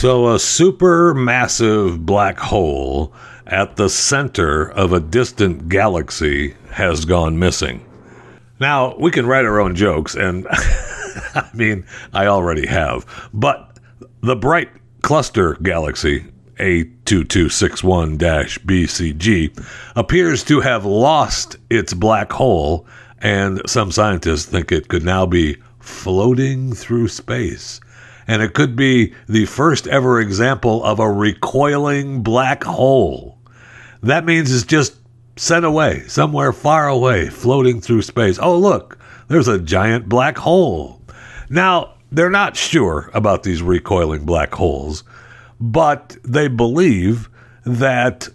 So a super massive black hole at the center of a distant galaxy has gone missing. Now, we can write our own jokes, and I mean, I already have. But the bright cluster galaxy, A2261-BCG, appears to have lost its black hole, and some scientists think it could now be floating through space. And it could be the first ever example of a recoiling black hole. That means it's just sent away, somewhere far away, floating through space. Oh, look, there's a giant black hole. Now, they're not sure about these recoiling black holes, but they believe that,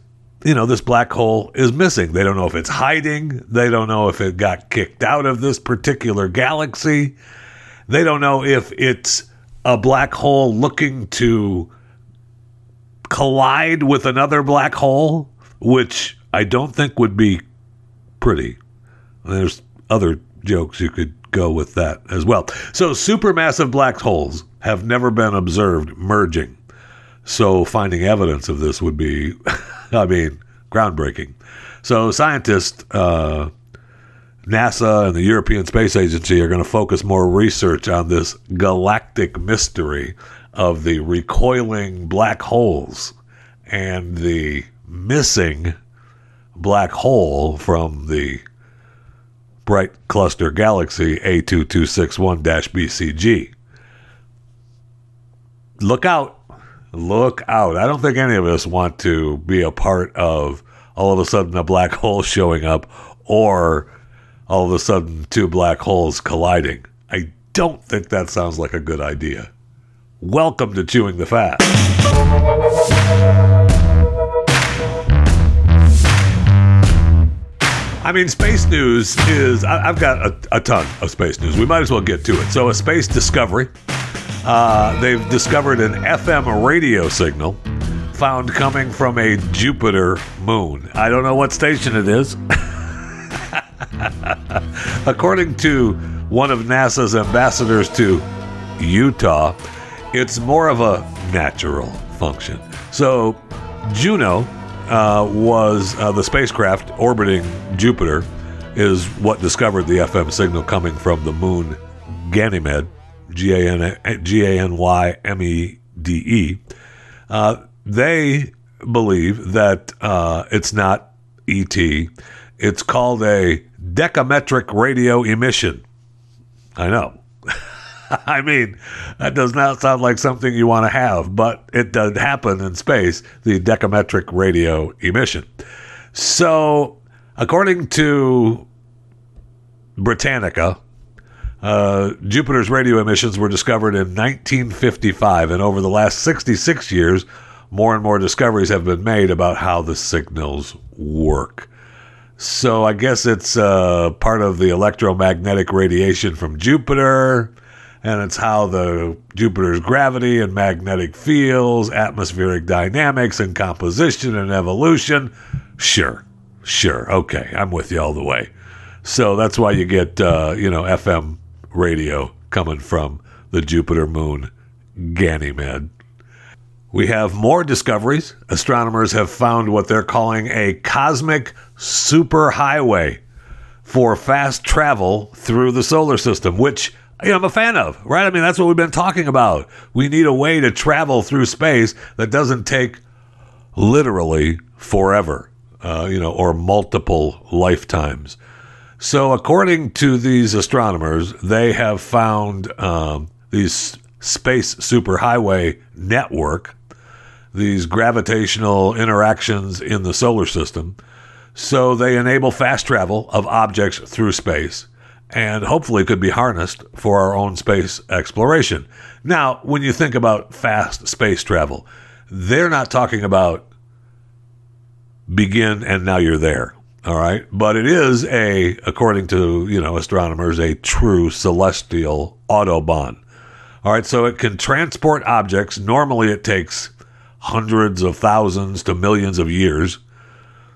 you know, this black hole is missing. They don't know if it's hiding. They don't know if it got kicked out of this particular galaxy. They don't know if it's a black hole looking to collide with another black hole, which I don't think would be pretty. There's other jokes you could go with that as well. So supermassive black holes have never been observed merging. So finding evidence of this would be, I mean, groundbreaking. So scientists, NASA and the European Space Agency are going to focus more research on this galactic mystery of the recoiling black holes and the missing black hole from the bright cluster galaxy A2261-BCG. Look out. Look out. I don't think any of us want to be a part of all of a sudden a black hole showing up or all of a sudden two black holes colliding. I don't think that sounds like a good idea. Welcome to Chewing the Fat. I mean, space news is... I've got a ton of space news. We might as well get to it. So a space discovery. They've discovered an FM radio signal found coming from a Jupiter moon. I don't know what station it is. According to one of NASA's ambassadors to Utah, it's more of a natural function. So Juno was the spacecraft orbiting Jupiter is what discovered the FM signal coming from the moon Ganymede, Ganymede. They believe that it's not ET. It's called a decametric radio emission. I know. I mean, that does not sound like something you want to have, but it does happen in space, the decametric radio emission. So, according to Britannica, Jupiter's radio emissions were discovered in 1955, and over the last 66 years, more and more discoveries have been made about how the signals work. So I guess it's part of the electromagnetic radiation from Jupiter, and it's how the Jupiter's gravity and magnetic fields, atmospheric dynamics and composition and evolution. Sure. Okay, I'm with you all the way. So that's why you get, FM radio coming from the Jupiter moon Ganymede. We have more discoveries. Astronomers have found what they're calling a cosmic superhighway for fast travel through the solar system, which I'm a fan of, right? I mean, that's what we've been talking about. We need a way to travel through space that doesn't take literally forever, or multiple lifetimes. So according to these astronomers, they have found these space superhighway network, these gravitational interactions in the solar system. So they enable fast travel of objects through space and hopefully could be harnessed for our own space exploration. Now, when you think about fast space travel, they're not talking about begin and now you're there. All right. But it is according to, astronomers, a true celestial autobahn. All right. So it can transport objects. Normally it takes hundreds of thousands to millions of years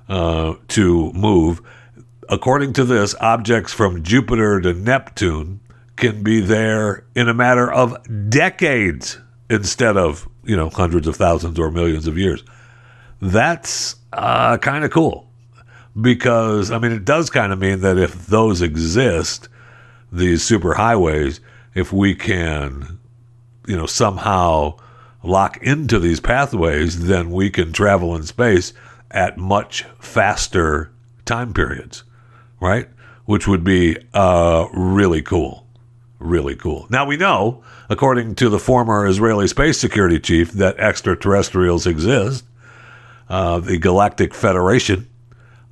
to move. According to this, objects from Jupiter to Neptune can be there in a matter of decades instead of hundreds of thousands or millions of years. That's kind of cool, because it does kind of mean that if those exist, these superhighways, if we can, somehow lock into these pathways, then we can travel in space at much faster time periods, right? Which would be really cool. Really cool. Now, we know, according to the former Israeli space security chief, that extraterrestrials exist. The Galactic Federation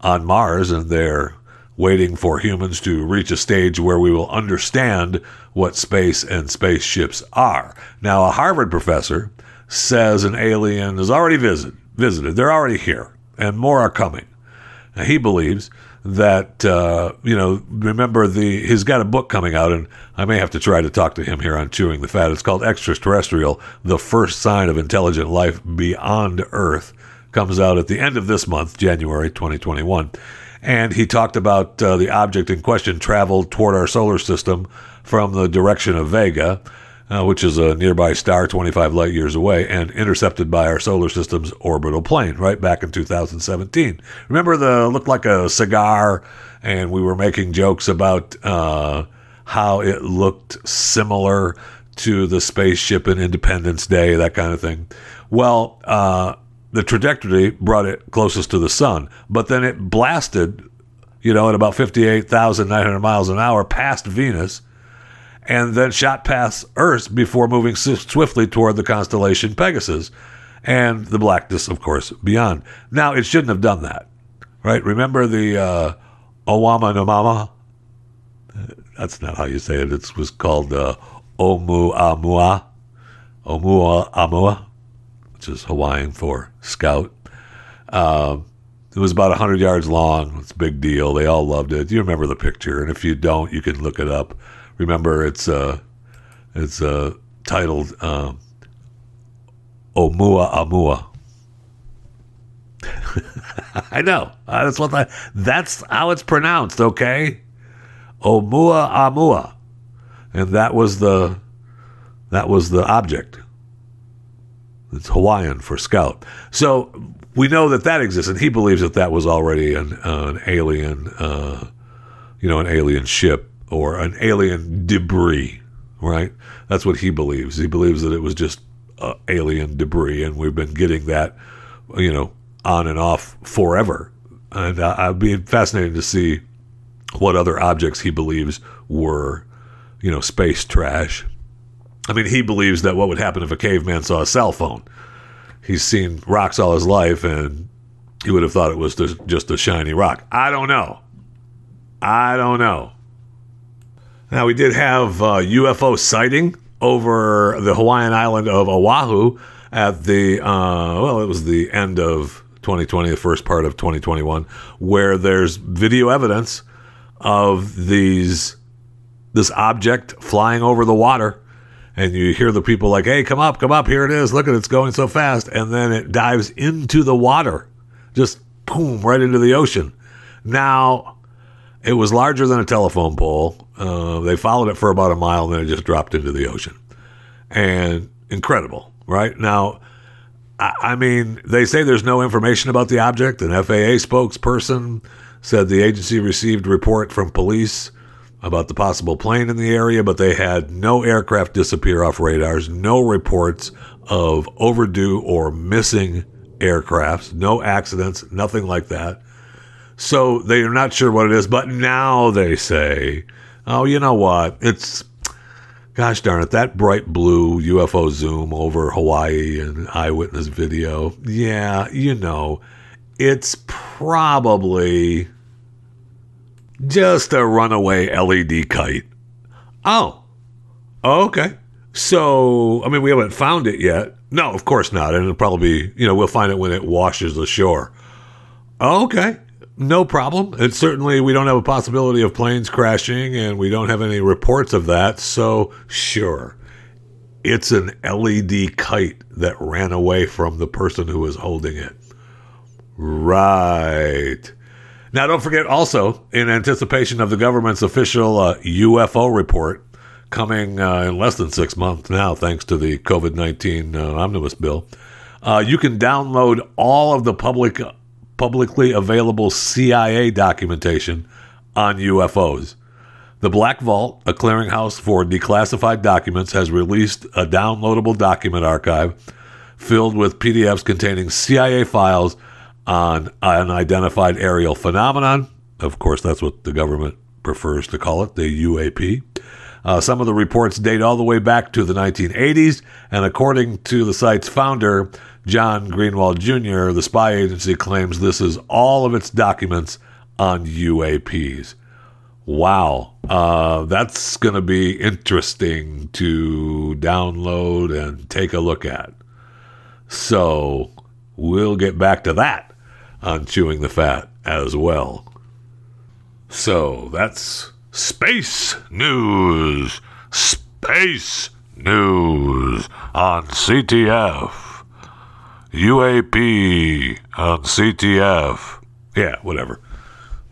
on Mars, and they're waiting for humans to reach a stage where we will understand what space and spaceships are. Now, a Harvard professor says an alien has already visited. They're already here, and more are coming. Now, he believes that, remember, he's got a book coming out, and I may have to try to talk to him here on Chewing the Fat. It's called Extraterrestrial, The First Sign of Intelligent Life Beyond Earth. Comes out at the end of this month, January 2021. And he talked about the object in question traveled toward our solar system from the direction of Vega, which is a nearby star 25 light years away, and intercepted by our solar system's orbital plane, right back in 2017. Remember, it looked like a cigar, and we were making jokes about how it looked similar to the spaceship in Independence Day, that kind of thing. Well, the trajectory brought it closest to the sun, but then it blasted, at about 58,900 miles an hour past Venus, and then shot past Earth before moving swiftly toward the constellation Pegasus and the blackness, of course, beyond. Now, it shouldn't have done that, right? Remember the Oumuamua? That's not how you say it. It was called Oumuamua. Oumuamua, which is Hawaiian for scout. It was about 100 yards long. It's a big deal. They all loved it. You remember the picture, and if you don't, you can look it up. Remember, it's titled Oumuamua. I know. That's how it's pronounced, okay? Oumuamua. And that was the object. It's Hawaiian for scout. So we know that exists, and he believes that was already an alien, an alien ship or an alien debris, right? That's what he believes. He believes that it was just alien debris, and we've been getting that, on and off forever. And I'd be fascinated to see what other objects he believes were, space trash. He believes that what would happen if a caveman saw a cell phone? He's seen rocks all his life, and he would have thought it was just a shiny rock. I don't know. Now, we did have a UFO sighting over the Hawaiian island of Oahu at the, it was the end of 2020, the first part of 2021, where there's video evidence of this object flying over the water. And you hear the people like, hey, come up, here it is, look at it, it's going so fast. And then it dives into the water, just boom, right into the ocean. Now, it was larger than a telephone pole. They followed it for about a mile, and then it just dropped into the ocean. And incredible, right? Now, they say there's no information about the object. An FAA spokesperson said the agency received report from police about the possible plane in the area, but they had no aircraft disappear off radars, no reports of overdue or missing aircrafts, no accidents, nothing like that. So they are not sure what it is, but now they say, oh, you know what? It's, gosh darn it, that bright blue UFO zoom over Hawaii and eyewitness video. Yeah, it's probably just a runaway LED kite. Oh, okay. So, we haven't found it yet. No, of course not. And it'll probably be, we'll find it when it washes ashore. Okay, no problem. And certainly we don't have a possibility of planes crashing, and we don't have any reports of that. So, sure, it's an LED kite that ran away from the person who was holding it. Right. Now, don't forget also, in anticipation of the government's official UFO report coming in less than 6 months now, thanks to the COVID-19 omnibus bill. You can download all of the publicly available CIA documentation on UFOs. The Black Vault, a clearinghouse for declassified documents, has released a downloadable document archive filled with PDFs containing CIA files on unidentified aerial phenomenon. Of course, that's what the government prefers to call it, the UAP. Some of the reports date all the way back to the 1980s, and according to the site's founder, John Greenwald Jr., the spy agency claims this is all of its documents on UAPs. Wow. That's going to be interesting to download and take a look at. So we'll get back to that on Chewing the Fat as well. So that's Space News. Space News on CTF. UAP on CTF. Yeah, whatever.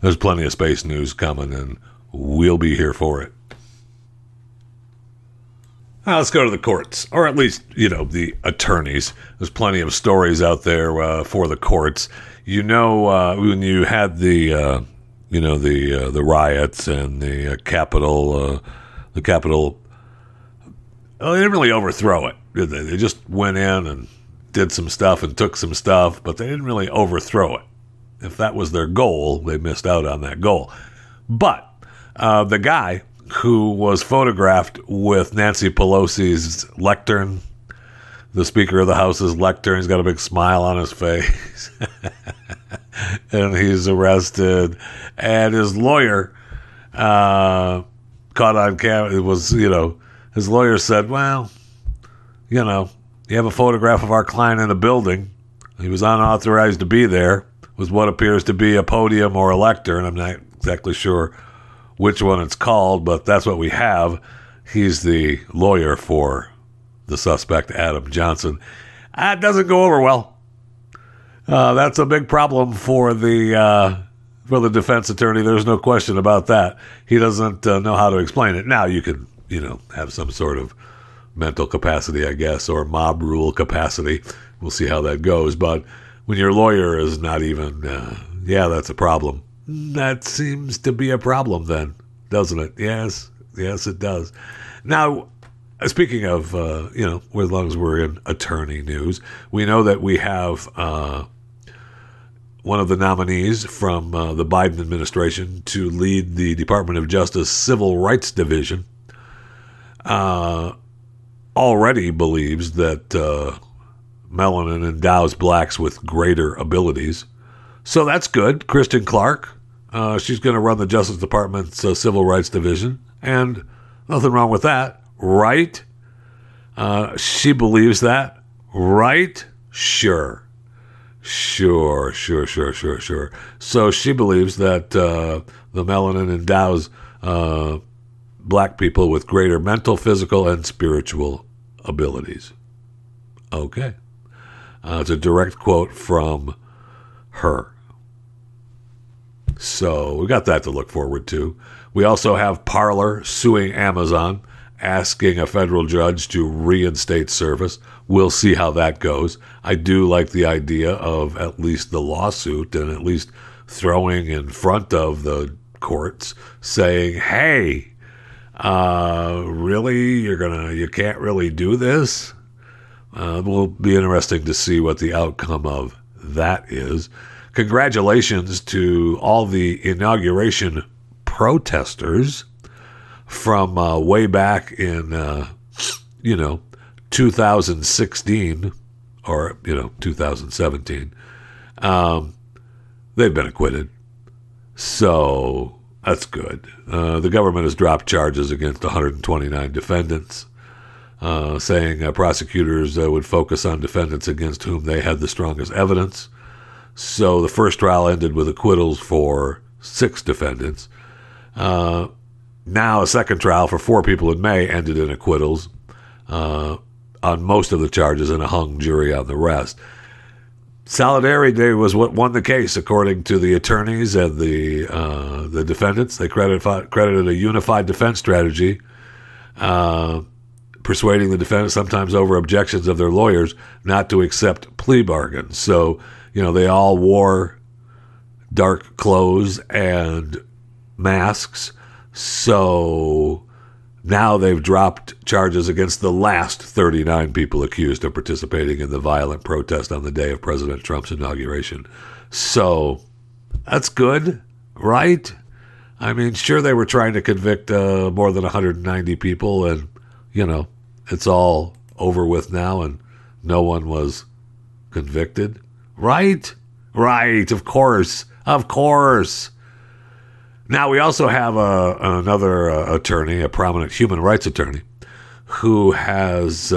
There's plenty of space news coming, and we'll be here for it. Now, let's go to the courts, or at least, you know, the attorneys. There's plenty of stories out there for the courts. You know, when you had the riots and the Capitol, they didn't really overthrow it, did they? They just went in and did some stuff and took some stuff, but they didn't really overthrow it. If that was their goal, they missed out on that goal. But the guy who was photographed with Nancy Pelosi's lectern, the Speaker of the House's lectern, he's got a big smile on his face, and he's arrested. And his lawyer caught on camera. It was, you know, his lawyer said, well, you know, you have a photograph of our client in a building. He was unauthorized to be there. Was what appears to be a podium or a lectern. I'm not exactly sure which one it's called, but that's what we have. He's the lawyer for the suspect, Adam Johnson. That doesn't go over well. That's a big problem for the defense attorney. There's no question about that. He doesn't know how to explain it. Now you could, you know, have some sort of mental capacity, I guess, or mob rule capacity. We'll see how that goes, but when your lawyer is not even, that's a problem. That seems to be a problem then, doesn't it? Yes, it does. Now, speaking of, as long as we're in attorney news, we know that we have one of the nominees from the Biden administration to lead the Department of Justice Civil Rights Division already believes that melanin endows blacks with greater abilities. So that's good. Kristen Clark, she's going to run the Justice Department's Civil Rights Division, and nothing wrong with that, right? She believes that, right? Sure. So she believes that the melanin endows black people with greater mental, physical, and spiritual abilities. Okay. It's a direct quote from her. So we got that to look forward to. We also have Parler suing Amazon, asking a federal judge to reinstate service. We'll see how that goes. I do like the idea of at least the lawsuit and at least throwing in front of the courts saying, hey, really? You can't really do this? Will be interesting to see what the outcome of that is. Congratulations to all the inauguration protesters from way back in, 2016 or, 2017. They've been acquitted. So that's good. The government has dropped charges against 129 defendants. Saying prosecutors would focus on defendants against whom they had the strongest evidence. So the first trial ended with acquittals for 6 defendants. Now a second trial for 4 people in May ended in acquittals on most of the charges and a hung jury on the rest. Solidarity Day was what won the case, according to the attorneys and the defendants. They credited a unified defense strategy persuading the defendant sometimes over objections of their lawyers not to accept plea bargains. So, you know, they all wore dark clothes and masks. So now they've dropped charges against the last 39 people accused of participating in the violent protest on the day of President Trump's inauguration. So that's good, right? I mean, sure, they were trying to convict more than 190 people, and, you know, it's all over with now, and no one was convicted. Right? Right, of course. Of course. Now, we also have another attorney, a prominent human rights attorney, who has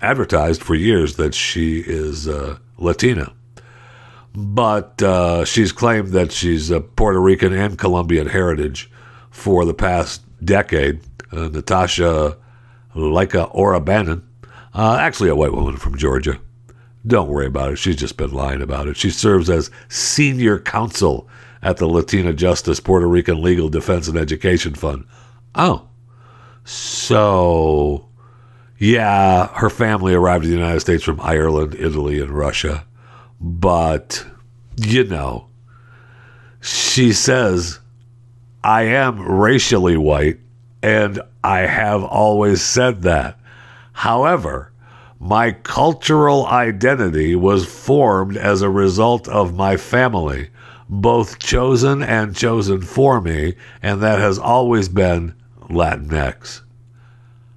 advertised for years that she is Latina. But she's claimed that she's a Puerto Rican and Colombian heritage for the past decade. Natasha Leica Orabanen, actually a white woman from Georgia. Don't worry about it. She's just been lying about it. She serves as senior counsel at the Latina Justice Puerto Rican Legal Defense and Education Fund. Oh. So, yeah, her family arrived in the United States from Ireland, Italy, and Russia. But, you know, she says, I am racially white, and I have always said that. However, my cultural identity was formed as a result of my family, both chosen and chosen for me, and that has always been Latinx.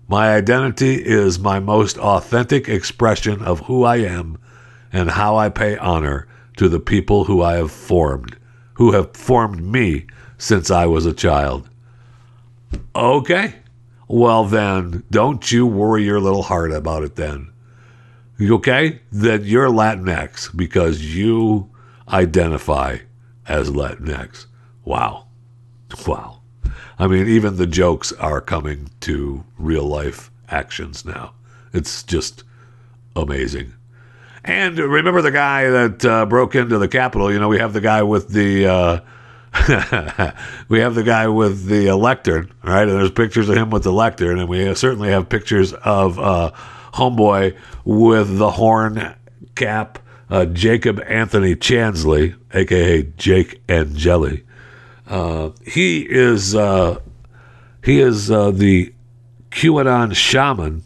My identity is my most authentic expression of who I am and how I pay honor to the people who have formed me since I was a child. Okay, well then, don't you worry your little heart about it then. Okay, then you're Latinx because you identify as Latinx. Wow. Wow. I mean, even the jokes are coming to real life actions now. It's just amazing. And remember the guy that broke into the Capitol? You know, we have the guy with the lectern, right? And there's pictures of him with the lectern, and we certainly have pictures of homeboy with the horn cap, Jacob Anthony Chansley, aka Jake Angeli. He is the QAnon shaman,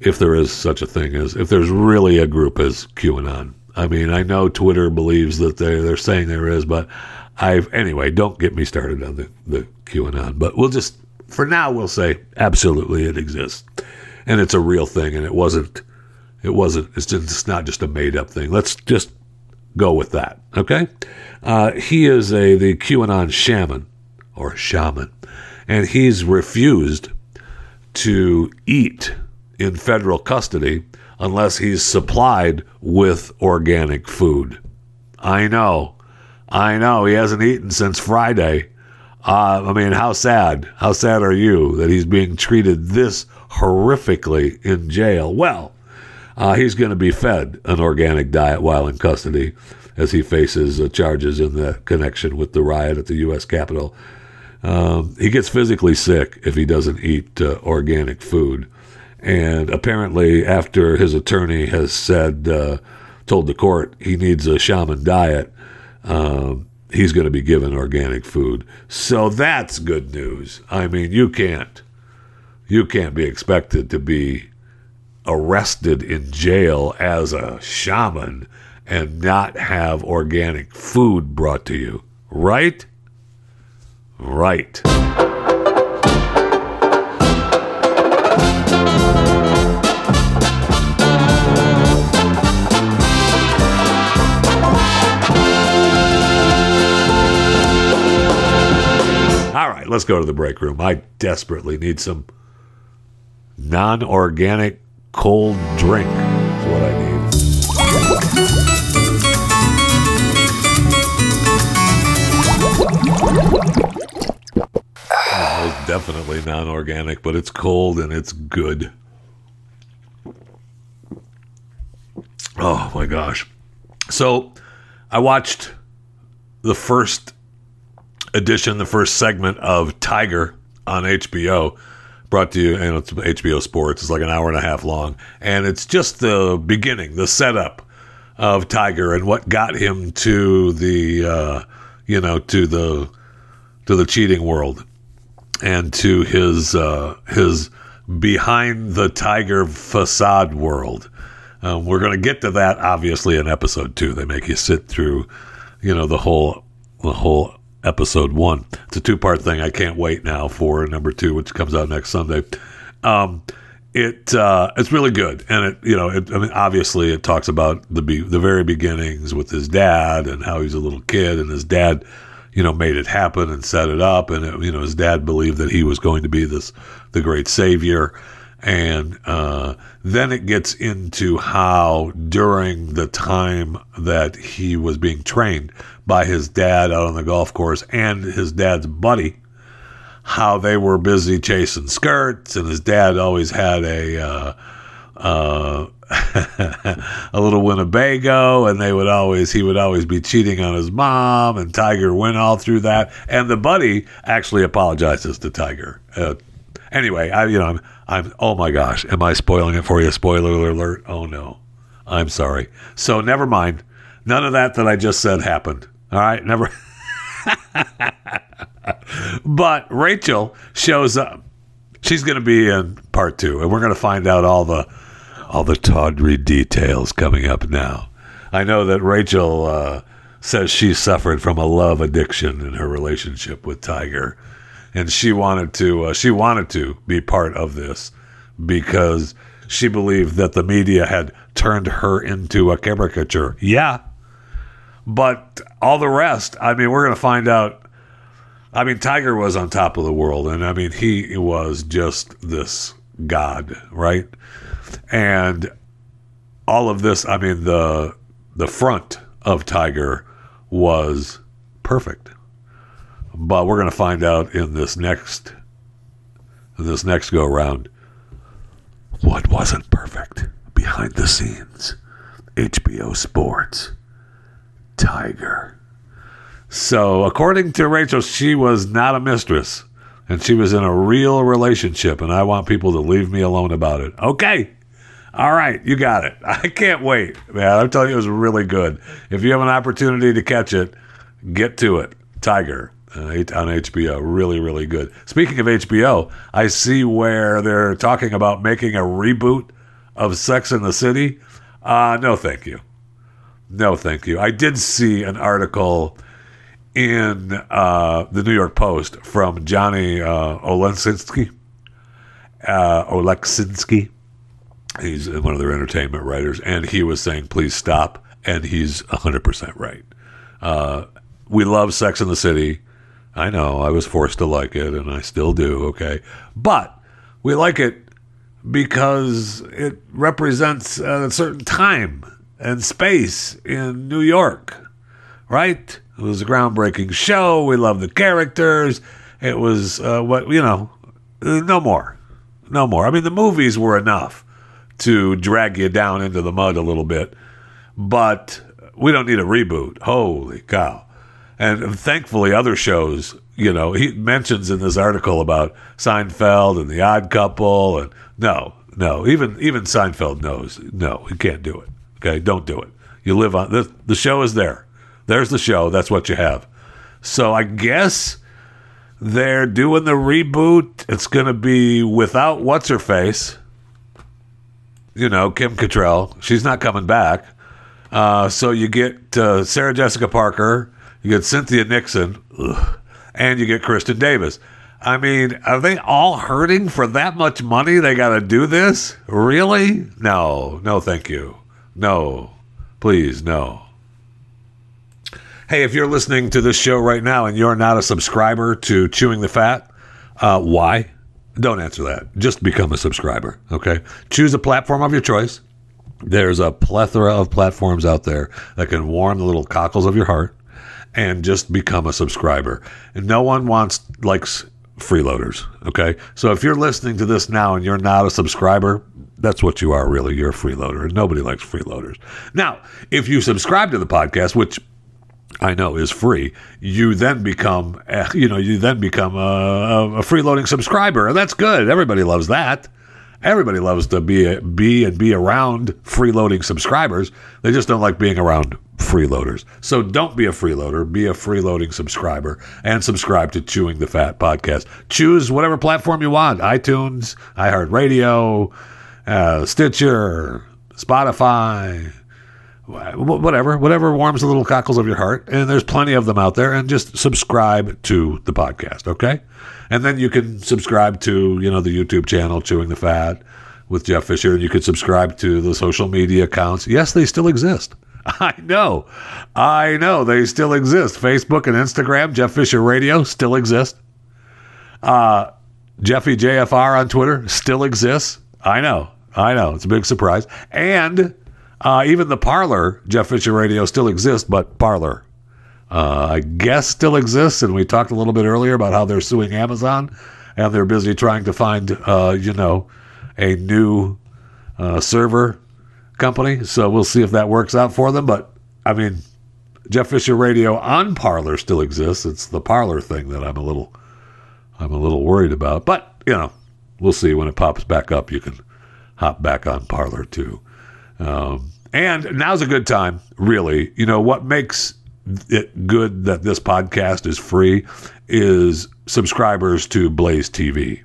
if there is such a thing as, if there's really a group as QAnon. I mean, I know Twitter believes that they're saying there is, but anyway, don't get me started on the QAnon. But for now we'll say absolutely it exists. And it's a real thing, and it's not just a made up thing. Let's just go with that. Okay. He is the QAnon shaman, and he's refused to eat in federal custody unless he's supplied with organic food. I know. He hasn't eaten since Friday. I mean, how sad? How sad are you that he's being treated this horrifically in jail? Well, he's going to be fed an organic diet while in custody as he faces charges in the connection with the riot at the U.S. Capitol. He gets physically sick if he doesn't eat organic food. And apparently, after his attorney has said, told the court he needs a shaman diet, he's going to be given organic food. So that's good news. I mean, you can't be expected to be arrested in jail as a shaman and not have organic food brought to you, right? Right. All right, let's go to the break room. I desperately need some non-organic cold drink is what I need. It's definitely non-organic, but it's cold and it's good. Oh my gosh. So I watched the first segment of Tiger on HBO. Brought to you, and it's HBO Sports. It's like an hour and a half long. And it's just the beginning, the setup of Tiger and what got him to the, you know, to the cheating world and to his behind the Tiger facade world. We're going to get to that, obviously, in episode 2. They make you sit through, you know, the whole episode 1. It's a 2-part thing. I can't wait now for number 2, which comes out next Sunday. It's really good, and obviously, it talks about the very beginnings with his dad and how he's a little kid, and his dad, you know, made it happen and set it up, and it, you know, his dad believed that he was going to be the great savior. And then it gets into how during the time that he was being trained by his dad out on the golf course and his dad's buddy, how they were busy chasing skirts, and his dad always had a little Winnebago, and he would always be cheating on his mom, and Tiger went all through that, and the buddy actually apologizes to Tiger. Anyway, I'm oh my gosh, am I spoiling it for you? Spoiler alert. Oh no, I'm sorry. So never mind. None of that I just said happened. All right, never. But Rachel shows up. She's going to be in part 2, and we're going to find out all the tawdry details coming up now. I know that Rachel says she suffered from a love addiction in her relationship with Tiger. And she wanted to be part of this because she believed that the media had turned her into a caricature. Yeah. But all the rest, I mean, we're going to find out. I mean, Tiger was on top of the world. And I mean, he was just this god, right? And all of this, I mean, the front of Tiger was perfect. But we're going to find out in this next go round what wasn't perfect behind the scenes. HBO Sports, Tiger. So according to Rachel, she was not a mistress, and she was in a real relationship, and I want people to leave me alone about it. Okay. All right. You got it. I can't wait, man. I'm telling you, it was really good. If you have an opportunity to catch it, get to it. Tiger. On HBO. Really, really good. Speaking of HBO, I see where they're talking about making a reboot of Sex and the City. No, thank you. No, thank you. I did see an article in the New York Post from Johnny Oleksinski. He's one of their entertainment writers, and he was saying, please stop, and he's 100% right. We love Sex and the City. I know, I was forced to like it, and I still do, okay? But we like it because it represents a certain time and space in New York, right? It was a groundbreaking show. We love the characters. It was no more. I mean, the movies were enough to drag you down into the mud a little bit, but we don't need a reboot. Holy cow. And thankfully, other shows, you know, he mentions in this article about Seinfeld and The Odd Couple, and no, even Seinfeld knows, no, he can't do it. Okay, don't do it. You live on this. The show is there. There's the show. That's what you have. So I guess they're doing the reboot. It's going to be without what's her face. You know, Kim Cattrall. She's not coming back. So you get Sarah Jessica Parker. You get Cynthia Nixon, and you get Kristen Davis. I mean, are they all hurting for that much money? They got to do this? Really? No, thank you. No, please, no. Hey, if you're listening to this show right now and you're not a subscriber to Chewing the Fat, why? Don't answer that. Just become a subscriber, okay? Choose a platform of your choice. There's a plethora of platforms out there that can warm the little cockles of your heart. And just become a subscriber. And no one likes freeloaders, okay? So if you're listening to this now and you're not a subscriber, that's what you are, really. You're a freeloader, and nobody likes freeloaders. Now, if you subscribe to the podcast, which I know, is free, you then become, a freeloading subscriber, and that's good. Everybody loves that. Everybody loves to be around freeloading subscribers. They just don't like being around freeloaders. So don't be a freeloader. Be a freeloading subscriber and subscribe to Chewing the Fat podcast. Choose whatever platform you want: iTunes, iHeartRadio, Stitcher, Spotify. Whatever warms the little cockles of your heart, and there's plenty of them out there, and just subscribe to the podcast, okay? And then you can subscribe to, the YouTube channel, Chewing the Fat with Jeff Fisher, and you can subscribe to the social media accounts. Yes, they still exist. I know, they still exist. Facebook and Instagram, Jeff Fisher Radio, still exist. Jeffy JFR on Twitter still exists. I know, it's a big surprise. And even the Parler, Jeff Fisher Radio, still exists, but Parler, I guess, still exists. And we talked a little bit earlier about how they're suing Amazon, and they're busy trying to find, a new server company. So we'll see if that works out for them. But, I mean, Jeff Fisher Radio on Parler still exists. It's the Parler thing that I'm a little worried about. But, we'll see when it pops back up. You can hop back on Parler, too. And now's a good time, really. What makes it good that this podcast is free is subscribers to Blaze TV.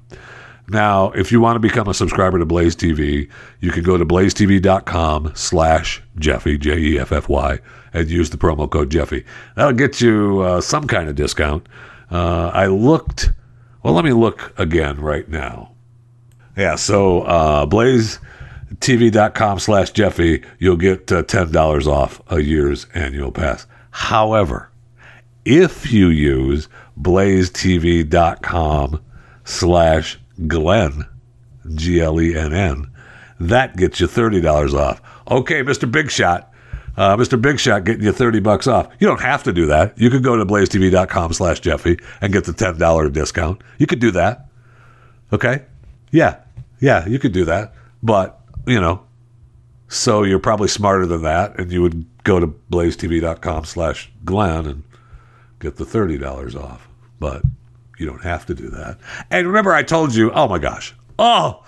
Now, if you want to become a subscriber to Blaze TV, you can go to blazetv.com/Jeffy, Jeffy, and use the promo code Jeffy. That'll get you some kind of discount. Let me look again right now. Yeah, so Blaze TV.com/Jeffy, you'll get $10 off a year's annual pass. However, if you use blazetv.com/Glenn, Glenn, that gets you $30 off. Okay, Mr. Big Shot getting you $30 off. You don't have to do that. You could go to blazetv.com/Jeffy and get the $10 discount. You could do that. Okay? Yeah, you could do that. But, so you're probably smarter than that, and you would go to blazetv.com/Glenn and get the $30 off. But you don't have to do that. And remember, I told you, oh my gosh. Oh,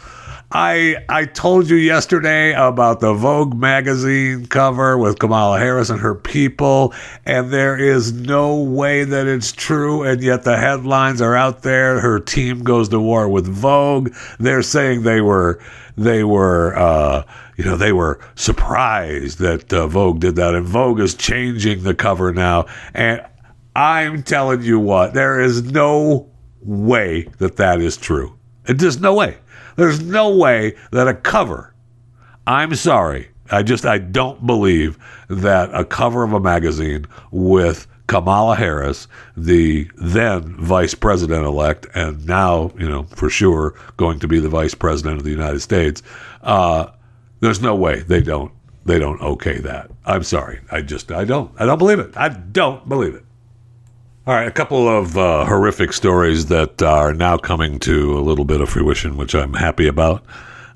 I told you yesterday about the Vogue magazine cover with Kamala Harris and her people, and there is no way that it's true, and yet the headlines are out there. Her team goes to war with Vogue. They're saying they were surprised that Vogue did that, and Vogue is changing the cover now. And I'm telling you what, there is no way that is true. There's no way. There's no way that a cover, I'm sorry, I don't believe that a cover of a magazine with Kamala Harris, the then vice president-elect, and now, for sure, going to be the vice president of the United States, there's no way they don't okay that. I'm sorry. I don't believe it. I don't believe it. All right, a couple of horrific stories that are now coming to a little bit of fruition, which I'm happy about.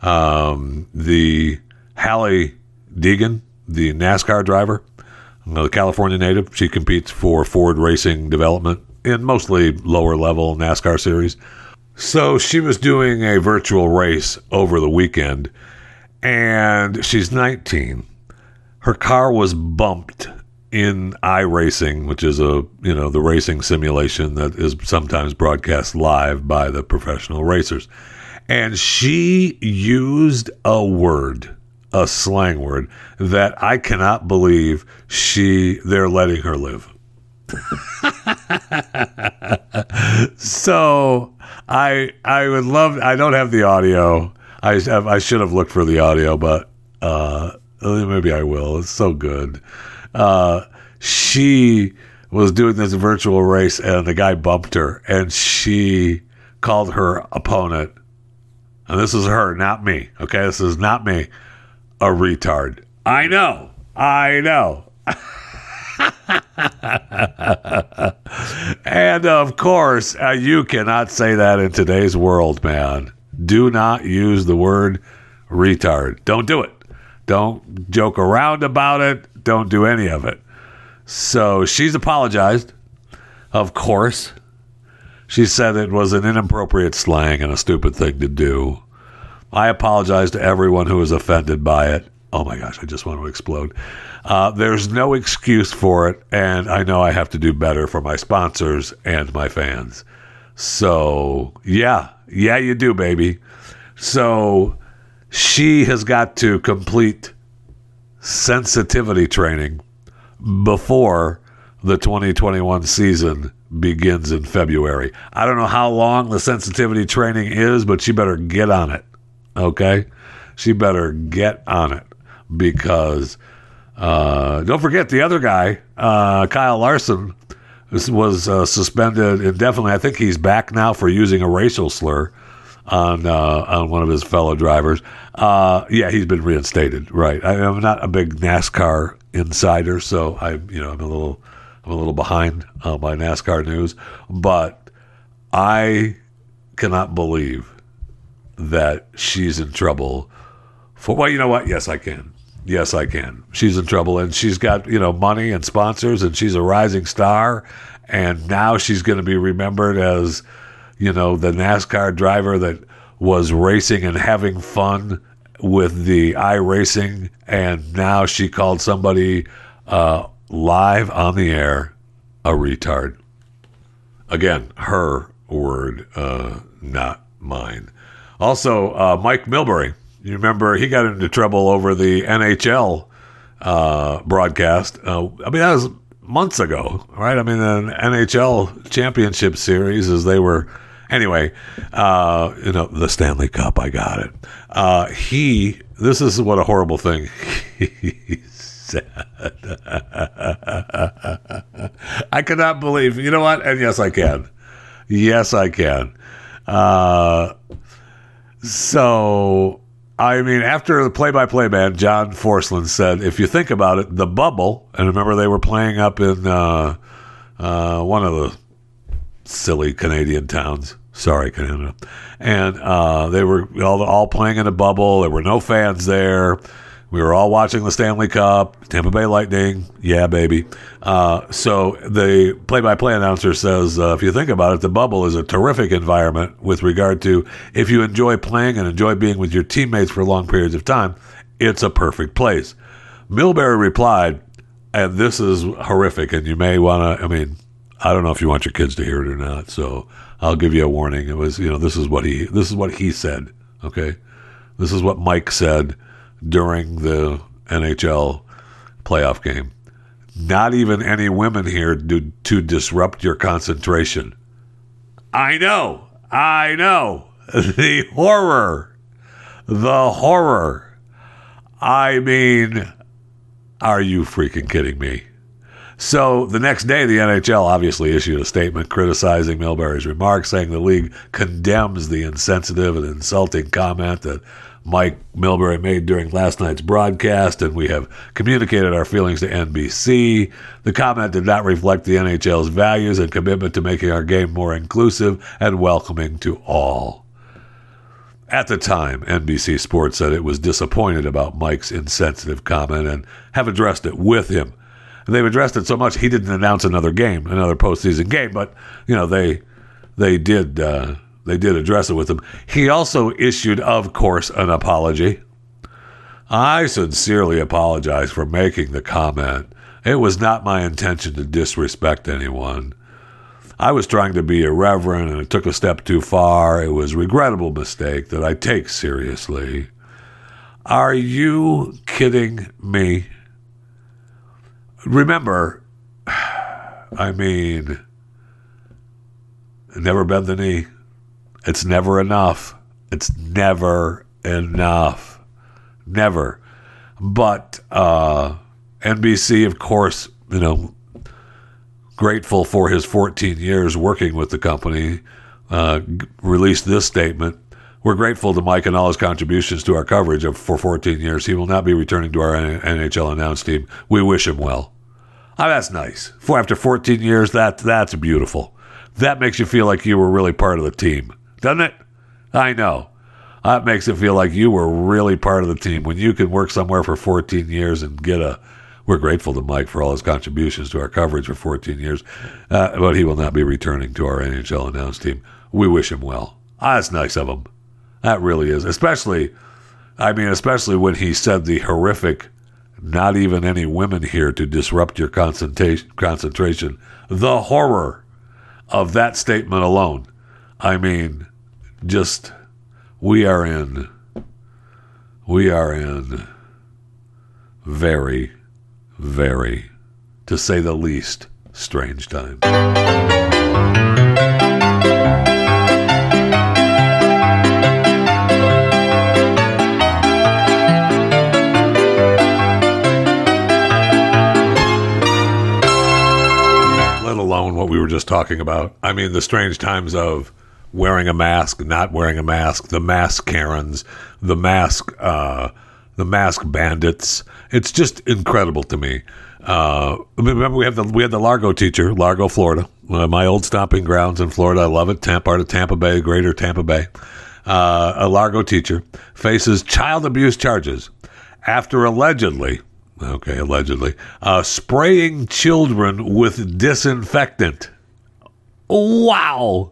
The Hallie Deegan, the NASCAR driver, the California native, she competes for Ford Racing Development in mostly lower-level NASCAR series. So she was doing a virtual race over the weekend, and she's 19. Her car was bumped in iRacing, which is the racing simulation that is sometimes broadcast live by the professional racers. And she used a slang word, that I cannot believe they're letting her live. So I would love, I don't have the audio. I should have looked for the audio, but maybe I will. It's so good. She was doing this virtual race, and the guy bumped her, and she called her opponent, and this is her, not me, okay? This is not me, a retard. I know. And of course, you cannot say that in today's world, man. Do not use the word retard. Don't do it. Don't joke around about it. Don't do any of it. So she's apologized, of course. She said it was an inappropriate slang and a stupid thing to do. I apologize to everyone who was offended by it. Oh my gosh, I just want to explode. There's no excuse for it, and I know I have to do better for my sponsors and my fans. So, yeah, you do, baby. So she has got to complete sensitivity training before the 2021 season begins in February. I don't know how long the sensitivity training is, but she better get on it, okay? She better get on it, because don't forget the other guy, Kyle Larson, was suspended indefinitely. I think he's back now for using a racial slur on one of his fellow drivers. He's been reinstated, right? I'm not a big NASCAR insider, so I'm a little behind on my NASCAR news, but I cannot believe that she's in trouble for, well, you know what? Yes, I can. She's in trouble, and she's got, money and sponsors, and she's a rising star, and now she's going to be remembered as, the NASCAR driver that was racing and having fun with the iRacing, and now she called somebody live on the air a retard. Again, her word, not mine. Also, Mike Milbury. You remember he got into trouble over the NHL broadcast. That was months ago, right? The NHL championship series as they were... Anyway, the Stanley Cup, I got it. This is what a horrible thing he said. I cannot believe... You know what? And yes, I can. Yes, I can. After the play-by-play man, John Forslund, said, if you think about it, the bubble, and remember they were playing up in one of the silly Canadian towns. Sorry, Canada. And they were all playing in a bubble. There were no fans there. We were all watching the Stanley Cup, Tampa Bay Lightning. Yeah, baby. So the play-by-play announcer says, if you think about it, the bubble is a terrific environment with regard to if you enjoy playing and enjoy being with your teammates for long periods of time, it's a perfect place. Milbury replied, and this is horrific, and you may want to, I don't know if you want your kids to hear it or not, so I'll give you a warning. It was, this is what he said, okay? This is what Mike said during the NHL playoff game. Not even any women here to disrupt your concentration. I know. The horror. Are you freaking kidding me? So the next day, the NHL obviously issued a statement criticizing Milbury's remarks, saying the league condemns the insensitive and insulting comment that Mike Milbury made during last night's broadcast, and we have communicated our feelings to NBC. The comment did not reflect the NHL's values and commitment to making our game more inclusive and welcoming to all. At the time, NBC Sports said it was disappointed about Mike's insensitive comment and have addressed it with him. And they've addressed it so much he didn't announce another postseason game, but they did. They did address it with him. He also issued, of course, an apology. I sincerely apologize for making the comment. It was not my intention to disrespect anyone. I was trying to be irreverent, and it took a step too far. It was a regrettable mistake that I take seriously. Are you kidding me? Remember, never bend the knee. It's never enough. Never. But NBC, of course, grateful for his 14 years working with the company, released this statement. We're grateful to Mike and all his contributions to our coverage for 14 years. He will not be returning to our NHL announce team. We wish him well. Oh, that's nice. After 14 years, that's beautiful. That makes you feel like you were really part of the team, doesn't it? I know. That makes it feel like you were really part of the team. When you can work somewhere for 14 years and get a We're grateful to Mike for all his contributions to our coverage for 14 years, but he will not be returning to our NHL announce team. We wish him well. That's nice of him. That really is. Especially when he said the horrific, not even any women here to disrupt your concentration. The horror of that statement alone. I mean, just, we are in very, very, to say the least, strange times. What we were just talking about. I mean, the strange times of wearing a mask, not wearing a mask, the mask Karens, the mask bandits. It's just incredible to me. Remember, we had the Largo teacher, Largo, Florida, my old stomping grounds in Florida. I love it. Part of Tampa Bay, Greater Tampa Bay. A Largo teacher faces child abuse charges after allegedly, spraying children with disinfectant. Wow.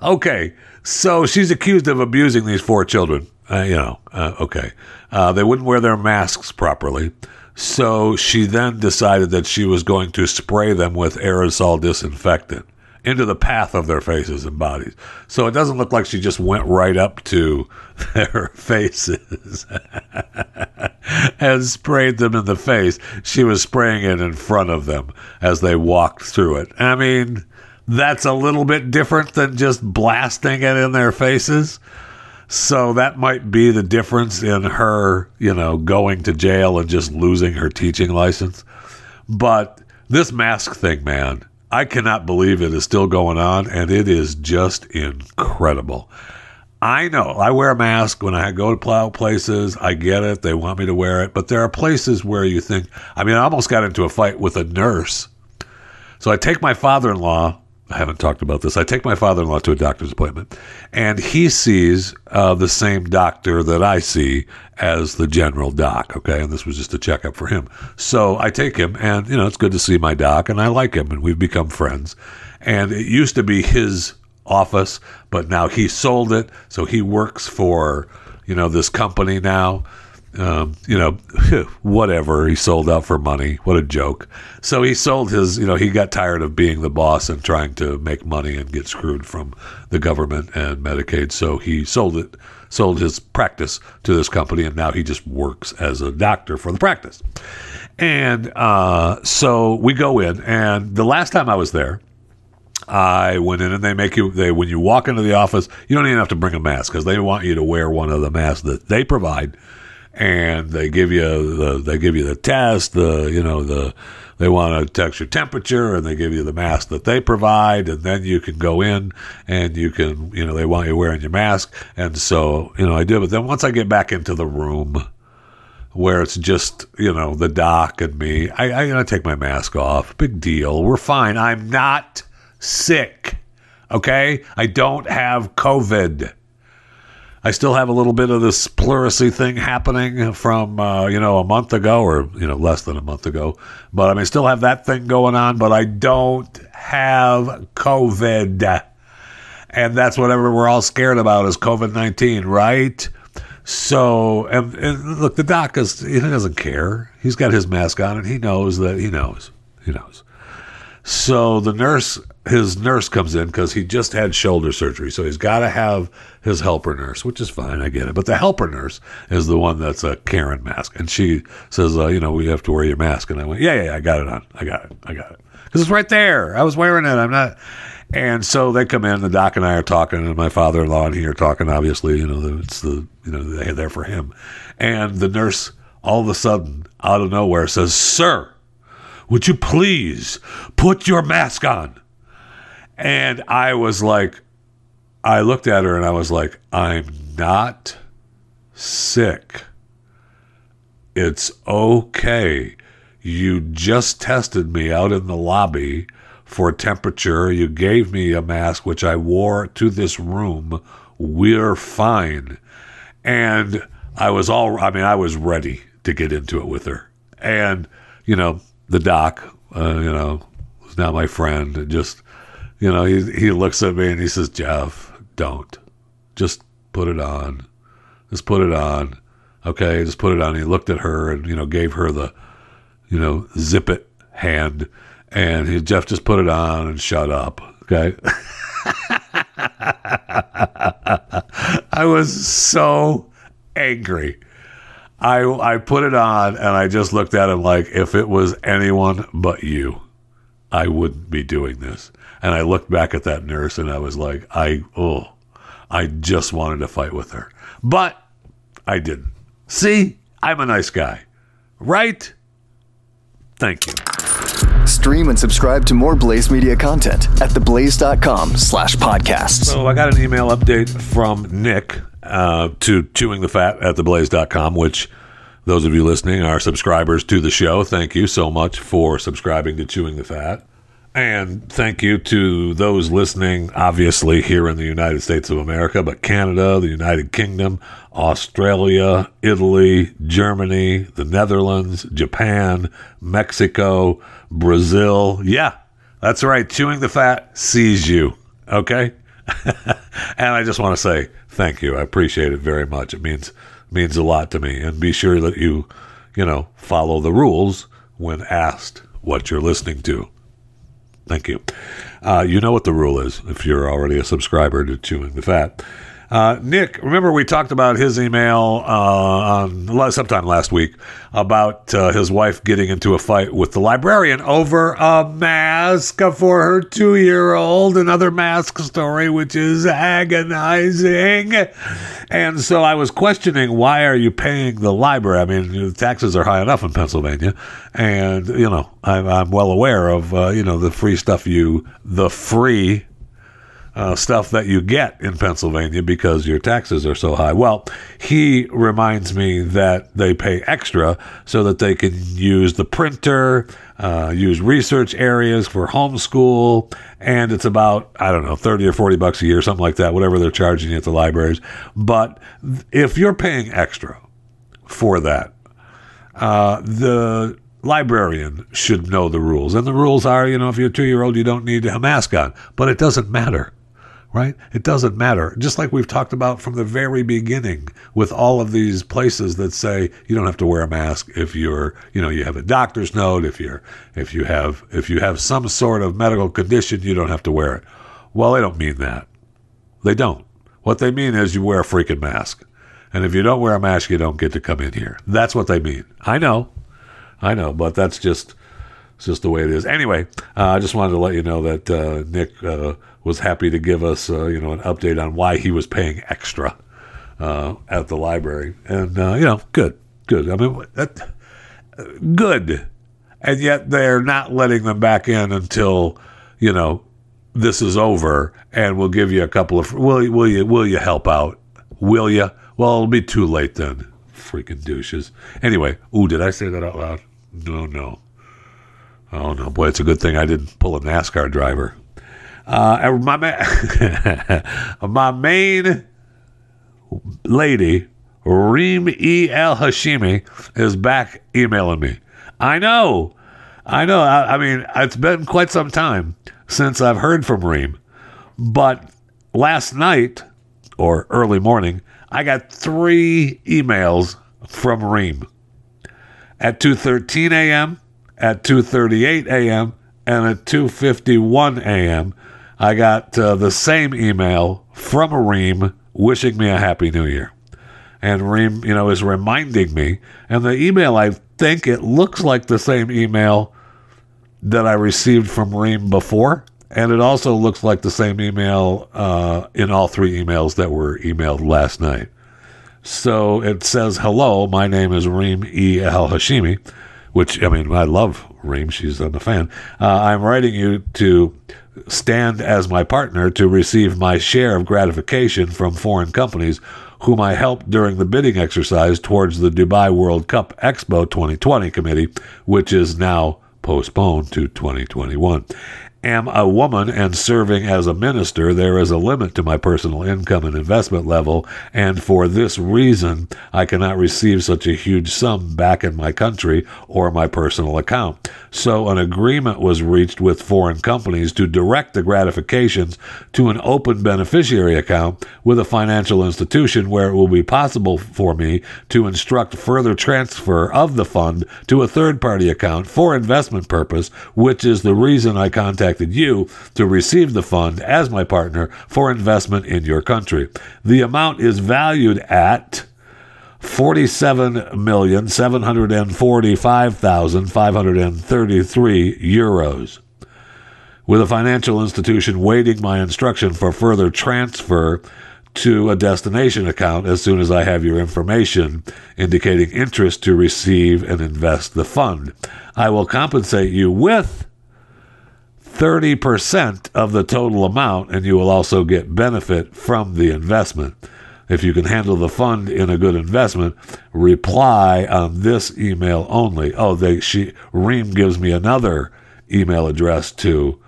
Okay. So she's accused of abusing these four children. They wouldn't wear their masks properly. So she then decided that she was going to spray them with aerosol disinfectant into the path of their faces and bodies. So it doesn't look like she just went right up to their faces and sprayed them in the face. She was spraying it in front of them as they walked through it. I mean, that's a little bit different than just blasting it in their faces. So that might be the difference in her, going to jail and just losing her teaching license. But this mask thing, man, I cannot believe it is still going on, and it is just incredible. I know. I wear a mask when I go to plow places. I get it. They want me to wear it. But there are places where you think... I mean, I almost got into a fight with a nurse. So I take my father-in-law... I haven't talked about this. I take my father-in-law to a doctor's appointment, and he sees the same doctor that I see as the general doc, okay? And this was just a checkup for him. So I take him, and, it's good to see my doc, and I like him, and we've become friends. And it used to be his office, but now he sold it, so he works for, this company now. Whatever. He sold out for money. What a joke. So he sold his, he got tired of being the boss and trying to make money and get screwed from the government and Medicaid. So he sold his practice to this company. And now he just works as a doctor for the practice. And, so we go in, and the last time I was there, I went in, and when you walk into the office, you don't even have to bring a mask because they want you to wear one of the masks that they provide. And they give you the test, they want to test your temperature, and they give you the mask that they provide, and then you can go in and you can, they want you wearing your mask. And so, I do. But then once I get back into the room where it's just, the doc and me, I take my mask off. Big deal. We're fine. I'm not sick. Okay. I don't have COVID. I still have a little bit of this pleurisy thing happening from, a month ago or, less than a month ago. But I may still have that thing going on, but I don't have COVID. And that's whatever we're all scared about is COVID-19, right? So, and look, the doc he doesn't care. He's got his mask on and he knows that he knows. So the nurse... His nurse comes in because he just had shoulder surgery, so he's got to have his helper nurse, which is fine. I get it. But the helper nurse is the one that's a Karen mask. And she says, we have to wear your mask. And I went, yeah, I got it on. I got it. Because it's right there. I was wearing it. I'm not. And so they come in. The doc and I are talking, and my father-in-law and he are talking, obviously. It's the, they're there for him. And the nurse, all of a sudden, out of nowhere, says, "Sir, would you please put your mask on?" And I was like, I looked at her and I was like, I'm not sick. It's okay. You just tested me out in the lobby for temperature. You gave me a mask, which I wore to this room. We're fine. And I was ready to get into it with her. And you know, the doc, you know, who's now my friend, and just, you know, he looks at me and he says, Jeff, don't. Just put it on. Just put it on. Okay, just put it on. He looked at her and, you know, gave her the, you know, zip it hand. And he, Jeff, just put it on and shut up. Okay. I was so angry. I put it on and I just looked at him like, if it was anyone but you, I wouldn't be doing this. And I looked back at that nurse and I was like, I just wanted to fight with her. But I didn't. See, I'm a nice guy. Right? Thank you. Stream and subscribe to more Blaze Media content at theblaze.com/podcasts. So I got an email update from Nick to chewingthefat@theblaze.com, which those of you listening are subscribers to the show. Thank you so much for subscribing to Chewing the Fat. And thank you to those listening, obviously, here in the United States of America, but Canada, the United Kingdom, Australia, Italy, Germany, the Netherlands, Japan, Mexico, Brazil. Yeah, that's right. Chewing the Fat sees you. Okay? And I just want to say thank you. I appreciate it very much. It means a lot to me. And be sure that you know, follow the rules when asked what you're listening to. Thank you. You know what the rule is if you're already a subscriber to Chewing the Fat. Nick, remember we talked about his email sometime last week about his wife getting into a fight with the librarian over a mask for her 2-year-old, another mask story, which is agonizing. And so I was questioning, why are you paying the library? I mean, taxes are high enough in Pennsylvania. And, you know, I'm well aware of, you know, the free stuff that you get in Pennsylvania because your taxes are so high. Well, he reminds me that they pay extra so that they can use the printer, use research areas for homeschool, and it's about, I don't know, $30 or $40 a year, something like that, whatever they're charging you at the libraries. But if you're paying extra for that, the librarian should know the rules. And the rules are, you know, if you're a 2-year-old, you don't need a mask on. But it doesn't matter. Right? It doesn't matter. Just like we've talked about from the very beginning with all of these places that say you don't have to wear a mask if you're, you know, you have a doctor's note, if you have some sort of medical condition, you don't have to wear it. Well, they don't mean that. They don't. What they mean is you wear a freaking mask. And if you don't wear a mask, you don't get to come in here. That's what they mean. I know, but that's just, it's just the way it is. Anyway, I just wanted to let you know that Nick was happy to give us, you know, an update on why he was paying extra at the library. And, you know, good. I mean, good. And yet they're not letting them back in until, you know, this is over, and we'll give you a couple of, will you help out? Will you? Well, it'll be too late then. Freaking douches. Anyway, ooh, did I say that out loud? No. Oh, no, boy, it's a good thing I didn't pull a NASCAR driver. My main lady, Reem E. Al Hashimi, is back emailing me. I know. I mean, it's been quite some time since I've heard from Reem. But last night, or early morning, I got 3 emails from Reem at 2:13 a.m., at 2:38 a.m., and at 2:51 a.m. I got the same email from Reem wishing me a Happy New Year. And Reem, you know, is reminding me. And the email, I think it looks like the same email that I received from Reem before. And it also looks like the same email in all 3 emails that were emailed last night. So it says, hello, my name is Reem E. Al Hashimi, which, I mean, I love Reem. I'm a fan. I'm writing you to stand as my partner to receive my share of gratification from foreign companies whom I helped during the bidding exercise towards the Dubai World Cup Expo 2020 committee, which is now postponed to 2021. am a woman and serving as a minister, there is a limit to my personal income and investment level, and for this reason, I cannot receive such a huge sum back in my country or my personal account. So an agreement was reached with foreign companies to direct the gratifications to an open beneficiary account with a financial institution where it will be possible for me to instruct further transfer of the fund to a third-party account for investment purpose, which is the reason I contacted you to receive the fund as my partner for investment in your country. The amount is valued at €47,745,533. With a financial institution waiting my instruction for further transfer to a destination account as soon as I have your information indicating interest to receive and invest the fund. I will compensate you with 30% of the total amount, and you will also get benefit from the investment. If you can handle the fund in a good investment, reply on this email only. Oh, Reem gives me another email address to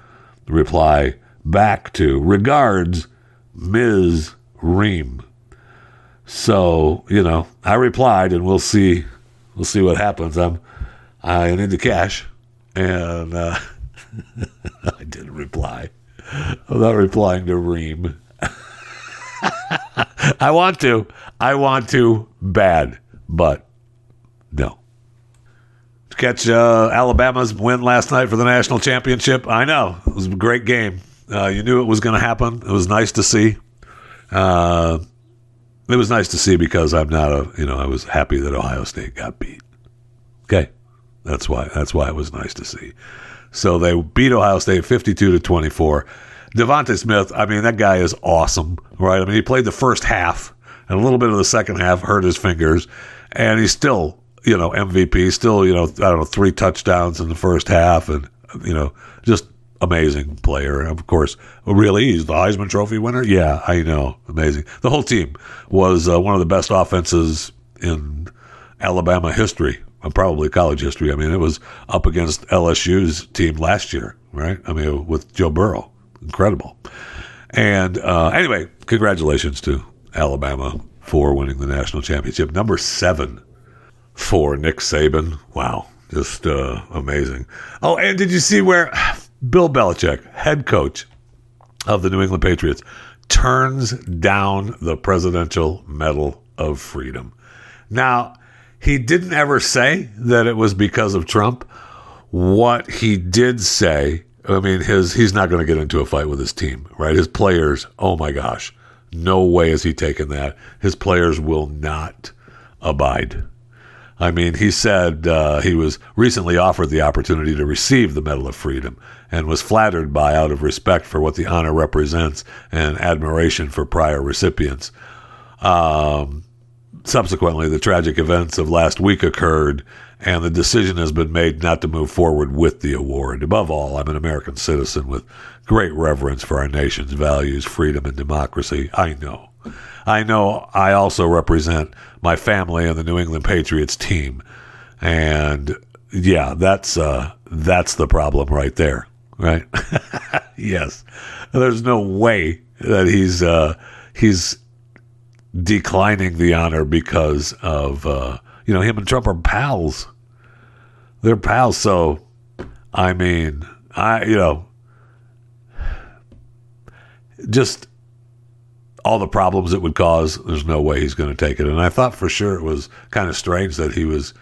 reply back to. Regards, Ms. Reem. So, I replied, and we'll see what happens. I'm into cash, and I didn't reply. I'm not replying to Reem. I want to bad, but no. To catch Alabama's win last night for the national championship, I know it was a great game. You knew it was going to happen. It was nice to see. It was nice to see because I'm not I was happy that Ohio State got beat. Okay, that's why it was nice to see. So they beat Ohio State 52-24. Devontae Smith, that guy is awesome, right? He played the first half and a little bit of the second half, hurt his fingers, and he's still, MVP, still, three touchdowns in the first half, and, just amazing player. And of course, really, he's the Heisman Trophy winner? Yeah, I know. Amazing. The whole team was one of the best offenses in Alabama history, probably college history. It was up against LSU's team last year, right? With Joe Burrow. Incredible. And anyway, congratulations to Alabama for winning the national championship. Number 7 for Nick Saban. Wow. Just amazing. Oh, and did you see where Bill Belichick, head coach of the New England Patriots, turns down the Presidential Medal of Freedom? Now, he didn't ever say that it was because of Trump. What he did say, he's not going to get into a fight with his team, right? His players, oh my gosh, no way is he taking that. His players will not abide. He said he was recently offered the opportunity to receive the Medal of Freedom and was flattered by out of respect for what the honor represents and admiration for prior recipients. Subsequently, the tragic events of last week occurred, and the decision has been made not to move forward with the award. Above all, I'm an American citizen with great reverence for our nation's values, freedom, and democracy. I know I also represent my family and the New England Patriots team. And yeah, that's the problem right there, right? Yes. There's no way that he's declining the honor because of, him and Trump are pals. They're pals. So, just all the problems it would cause, there's no way he's going to take it. And I thought for sure it was kind of strange that he was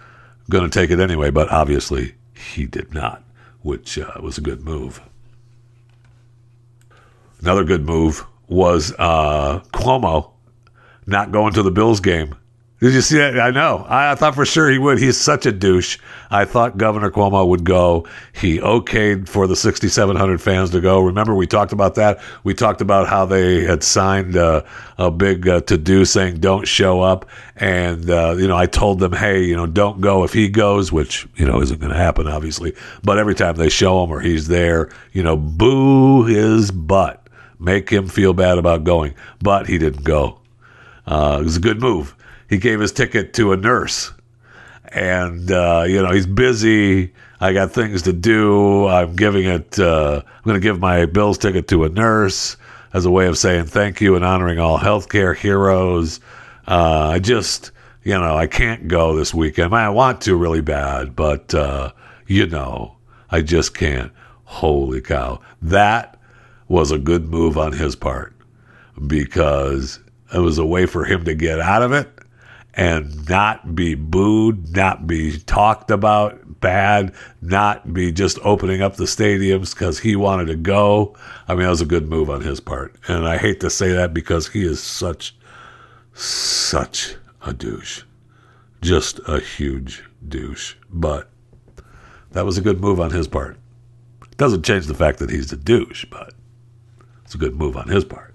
going to take it anyway, but obviously he did not, which was a good move. Another good move was Cuomo not going to the Bills game. Did you see that? I know. I thought for sure he would. He's such a douche. I thought Governor Cuomo would go. He okayed for the 6,700 fans to go. Remember, we talked about that. We talked about how they had signed a big to-do saying don't show up. And, I told them, hey, don't go if he goes, which, isn't going to happen, obviously. But every time they show him or he's there, boo his butt. Make him feel bad about going. But he didn't go. It was a good move. He gave his ticket to a nurse, And, you know, he's busy. I got things to do. I'm going to give my Bills ticket to a nurse as a way of saying thank you and honoring all healthcare heroes. I just, you know, I can't go this weekend. I want to really bad, but, you know, I just can't. Holy cow. That was a good move on his part because it was a way for him to get out of it and not be booed, not be talked about bad, not be just opening up the stadiums because he wanted to go. I mean, that was a good move on his part. And I hate to say that because he is such a douche. Just a huge douche. But that was a good move on his part. Doesn't change the fact that he's a douche, but it's a good move on his part.